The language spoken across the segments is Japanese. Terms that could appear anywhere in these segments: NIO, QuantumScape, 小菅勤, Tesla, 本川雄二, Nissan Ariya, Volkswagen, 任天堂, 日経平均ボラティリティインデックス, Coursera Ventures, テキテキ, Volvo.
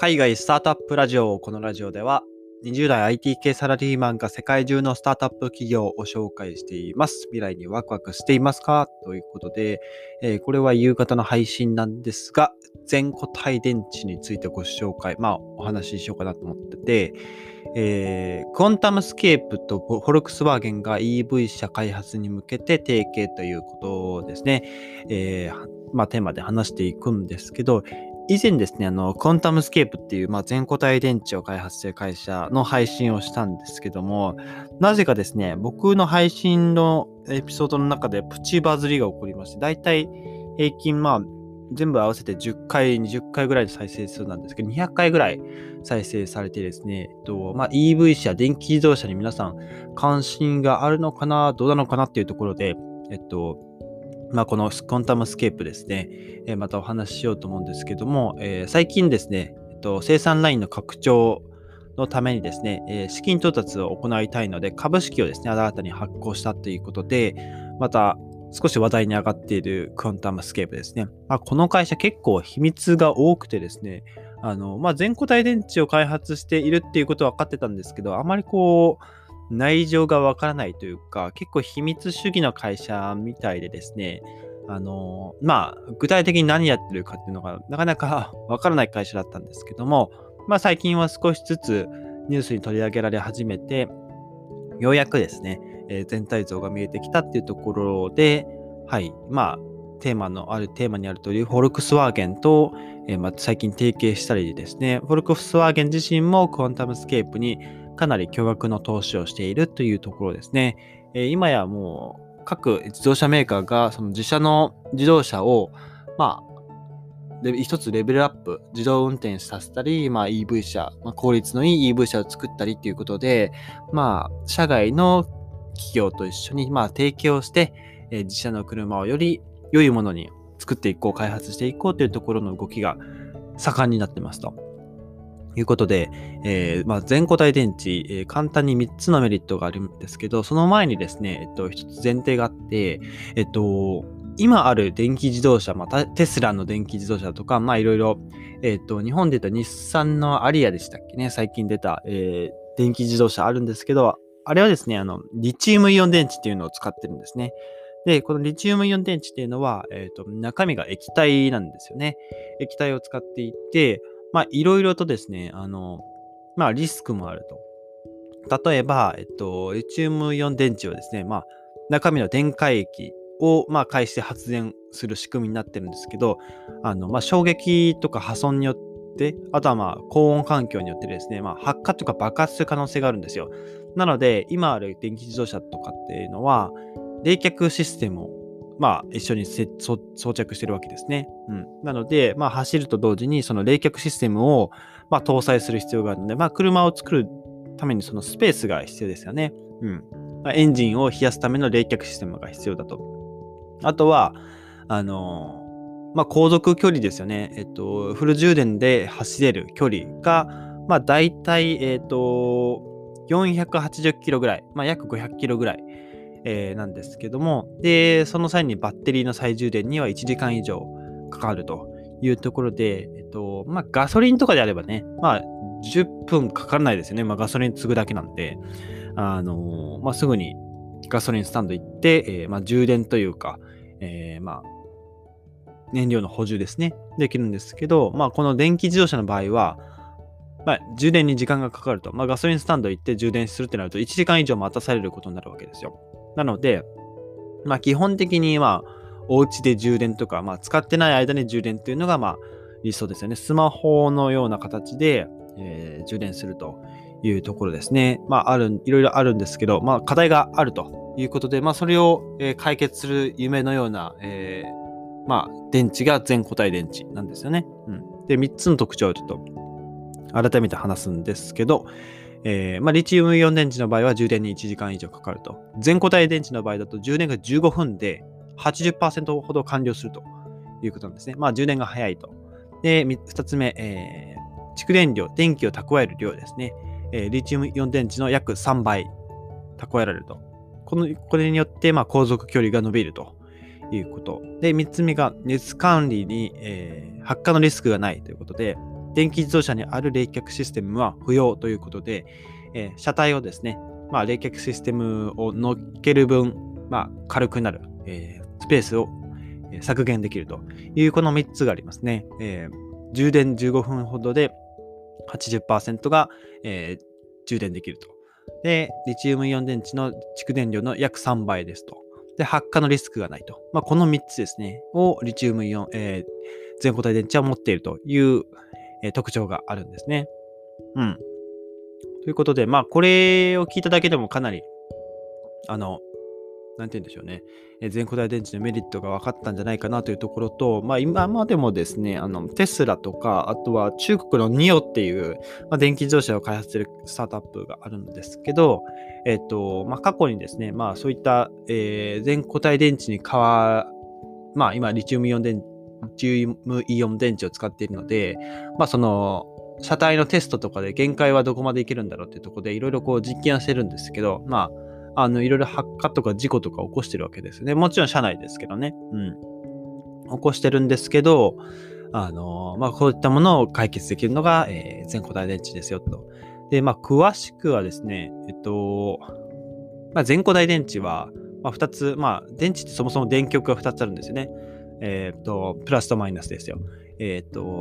海外スタートアップラジオ。このラジオでは20代 IT 系サラリーマンが世界中のスタートアップ企業を紹介しています。未来にワクワクしていますかということで、これは夕方の配信なんですが、全固体電池についてご紹介、お話ししようかなと思ってて、クォンタムスケープとフォルクスワーゲンが EV 車開発に向けて提携ということですね。テーマで話していくんですけど、以前ですね、クォンタムスケープっていう、全固体電池を開発している会社の配信をしたんですけども、なぜかですね、僕の配信のエピソードの中でプチバズりが起こりまして、だいたい平均全部合わせて10回、20回ぐらいで再生数なんですけど、200回ぐらい再生されてですね、EV 車、電気自動車に皆さん関心があるのかな、どうなのかなっていうところで、このクォンタムスケープですね、またお話ししようと思うんですけども、最近ですね、生産ラインの拡張のためにですね、資金調達を行いたいので、株式をですね、新たに発行したということで、また少し話題に上がっているクォンタムスケープですね。この会社結構秘密が多くてですね、全固体電池を開発しているっていうことは分かってたんですけど、あまり内情がわからないというか、結構秘密主義の会社みたいでですね、具体的に何やってるかっていうのがなかなかわからない会社だったんですけども、最近は少しずつニュースに取り上げられ始めて、ようやくですね、全体像が見えてきたっていうところで、テーマにある通り、フォルクスワーゲンと、最近提携したりですね、フォルクスワーゲン自身もクォンタムスケープにかなり巨額の投資をしているというところですね。今やもう各自動車メーカーがその自社の自動車を一つレベルアップ、自動運転させたり、EV 車、効率のいい EV 車を作ったりということで、社外の企業と一緒に提携をして、自社の車をより良いものに作っていこう、開発していこうというところの動きが盛んになってますと。いうことで、全固体電池、簡単に3つのメリットがあるんですけど、その前にですね、1つ前提があって、今ある電気自動車、テスラの電気自動車とか、いろいろ、日本で言った日産のアリアでしたっけね、最近出た、電気自動車あるんですけど、あれはですね、リチウムイオン電池っていうのを使ってるんですね。で、このリチウムイオン電池っていうのは、中身が液体なんですよね。液体を使っていて、いろいろとですね、リスクもあると。例えば、リチウムイオン電池をですね、中身の電解液を、介して発電する仕組みになってるんですけど、衝撃とか破損によって、あとは高温環境によってですね、発火とか爆発する可能性があるんですよ。なので、今ある電気自動車とかっていうのは、冷却システムを一緒に装着してるわけですね。なので、走ると同時にその冷却システムを搭載する必要があるので、車を作るためにそのスペースが必要ですよね。エンジンを冷やすための冷却システムが必要だと。あとは、航続距離ですよね。フル充電で走れる距離が、だいたい480キロぐらい、約500キロぐらい。なんですけども、でその際にバッテリーの再充電には1時間以上かかるというところで、ガソリンとかであればね、10分かからないですよね。ガソリン継ぐだけなんで、すぐにガソリンスタンド行って、充電というか、燃料の補充ですね、できるんですけど、この電気自動車の場合は、充電に時間がかかると、ガソリンスタンド行って充電するってなると1時間以上待たされることになるわけですよ。なので、基本的にお家で充電とか、使ってない間に充電っていうのが理想ですよね。スマホのような形で、充電するというところですね。いろいろあるんですけど、課題があるということで、それを、解決する夢のような、電池が全固体電池なんですよね。で、3つの特徴をちょっと改めて話すんですけど、リチウムイオン電池の場合は充電に1時間以上かかると。全固体電池の場合だと充電が15分で 80% ほど完了するということなんですね。充電が早いと。で、2つ目、蓄電量、電気を蓄える量ですね。リチウムイオン電池の約3倍蓄えられると。これによって航続距離が伸びるということ。で、3つ目が熱管理に、発火のリスクがないということで、電気自動車にある冷却システムは不要ということで、車体をですね、冷却システムを乗っける分、軽くなる、スペースを削減できるというこの3つがありますね。充電15分ほどで 80% が、充電できると。で、リチウムイオン電池の蓄電量の約3倍ですと。で、発火のリスクがないと。この3つですね、をリチウムイオン、全固体電池は持っているという、特徴があるんですね。ということで、これを聞いただけでもかなり、なんて言うんでしょうね、全固体電池のメリットが分かったんじゃないかなというところと、今までもですね、テスラとか、あとは中国のNIOっていう、電気自動車を開発するスタートアップがあるんですけど、過去にですね、そういった、全固体電池に変わ、今リチウムイオン電池を使っているので、その車体のテストとかで限界はどこまでいけるんだろうっていうところでいろいろこう実験はしてるんですけど、いろいろ発火とか事故とか起こしてるわけですね。もちろん車内ですけどね。起こしてるんですけど、こういったものを解決できるのが、全固体電池ですよと。で、詳しくはですね、全固体電池は、2つ、電池ってそもそも電極が2つあるんですよね。プラスとマイナスですよ。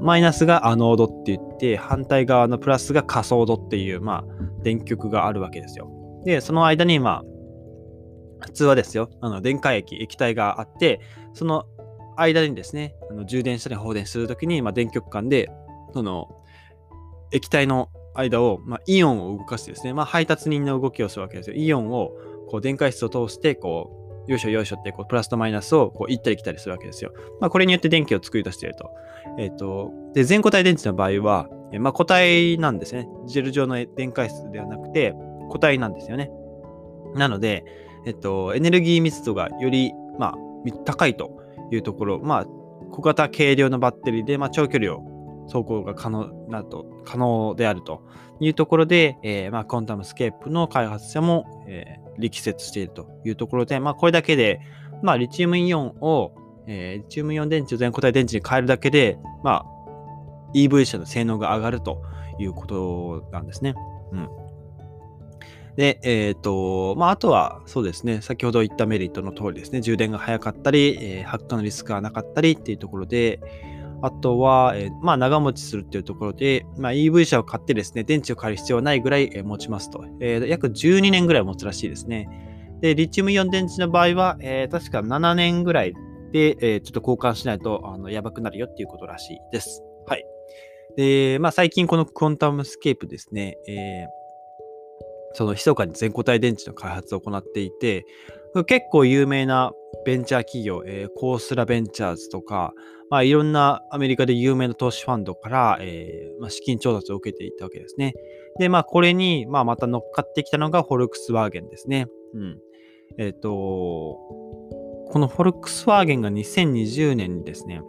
マイナスがアノードって言って、反対側のプラスがカソードっていう、電極があるわけですよ。で、その間に、普通はですよ、電解液、液体があって、その間にですね、充電したり放電するときに、電極間で、その、液体の間を、イオンを動かしてですね、配達人の動きをするわけですよ。イオンを、電解質を通して、よいしょよいしょって、プラスとマイナスを、行ったり来たりするわけですよ。これによって電気を作り出していると。で、全固体電池の場合は、固体なんですね。ジェル状の電解質ではなくて、固体なんですよね。なので、エネルギー密度がより、高いというところ、小型軽量のバッテリーで、長距離を走行が可能であるというところで、コンタムスケープの開発者も、力説しているというところで、これだけで、リチウムイオン電池を全固体電池に変えるだけで、EV 車の性能が上がるということなんですね。で、あとは、そうですね、先ほど言ったメリットの通りですね、充電が早かったり、発火のリスクがなかったりっていうところで、あとは、長持ちするっていうところで、EV 車を買ってですね、電池を変える必要はないぐらい、持ちますと。約12年ぐらい持つらしいですね。で、リチウムイオン電池の場合は、確か7年ぐらいで、ちょっと交換しないと、やばくなるよっていうことらしいです。はい。で、最近このクォンタムスケープですね、その密かに全固体電池の開発を行っていて、結構有名なベンチャー企業、コースラベンチャーズとか、いろんなアメリカで有名な投資ファンドから、資金調達を受けていたわけですね。で、これに、また乗っかってきたのがフォルクスワーゲンですね。このフォルクスワーゲンが2020年にですね、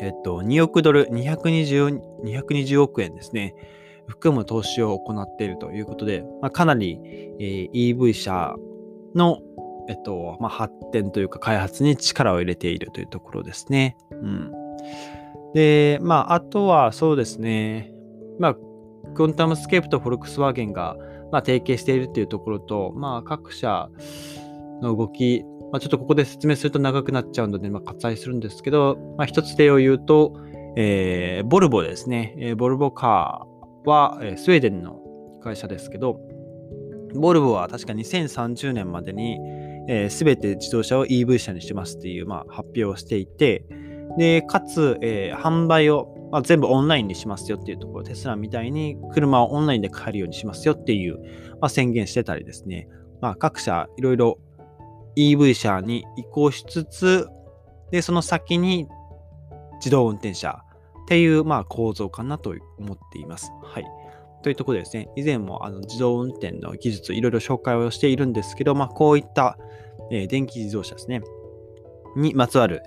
2億ドル、220億円ですね。含む投資を行っているということで、かなり、EV 車の、発展というか開発に力を入れているというところですね。で、あとはそうですね、クォンタムスケープとフォルクスワーゲンが、提携しているというところと、各社の動き、ちょっとここで説明すると長くなっちゃうので、割愛するんですけど、一つ例を言うと、ボルボですね、ボルボカーはスウェーデンの会社ですけど、ボルボは確か2030年までに、全て自動車を EV 車にしますっていう、発表をしていて、でかつ、販売を、全部オンラインにしますよっていうところ、テスラみたいに車をオンラインで買えるようにしますよっていう、宣言してたりですね、各社いろいろ EV 車に移行しつつ、でその先に自動運転車っていう、構造かなと思っています。はい。というところでですね、以前も自動運転の技術いろいろ紹介をしているんですけど、こういった、電気自動車ですね、にまつわる、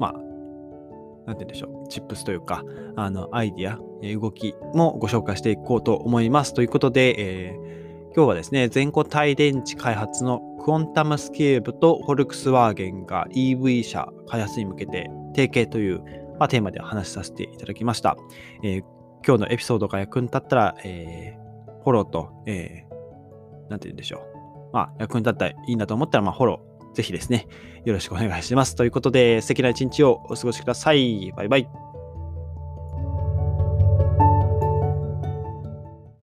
なんて言うんでしょう、チップスというか、アイディア、動きもご紹介していこうと思います。ということで、今日はですね、全固体電池開発のクォンタムスケープとフォルクスワーゲンが EV 車開発に向けて提携というテーマで話しさせていただきました。今日のエピソードが役に立ったら、フォローと、なんて言うんでしょう。役に立ったらいいなと思ったら、フォロー、ぜひですね、よろしくお願いします。ということで、素敵な一日をお過ごしください。バイバイ。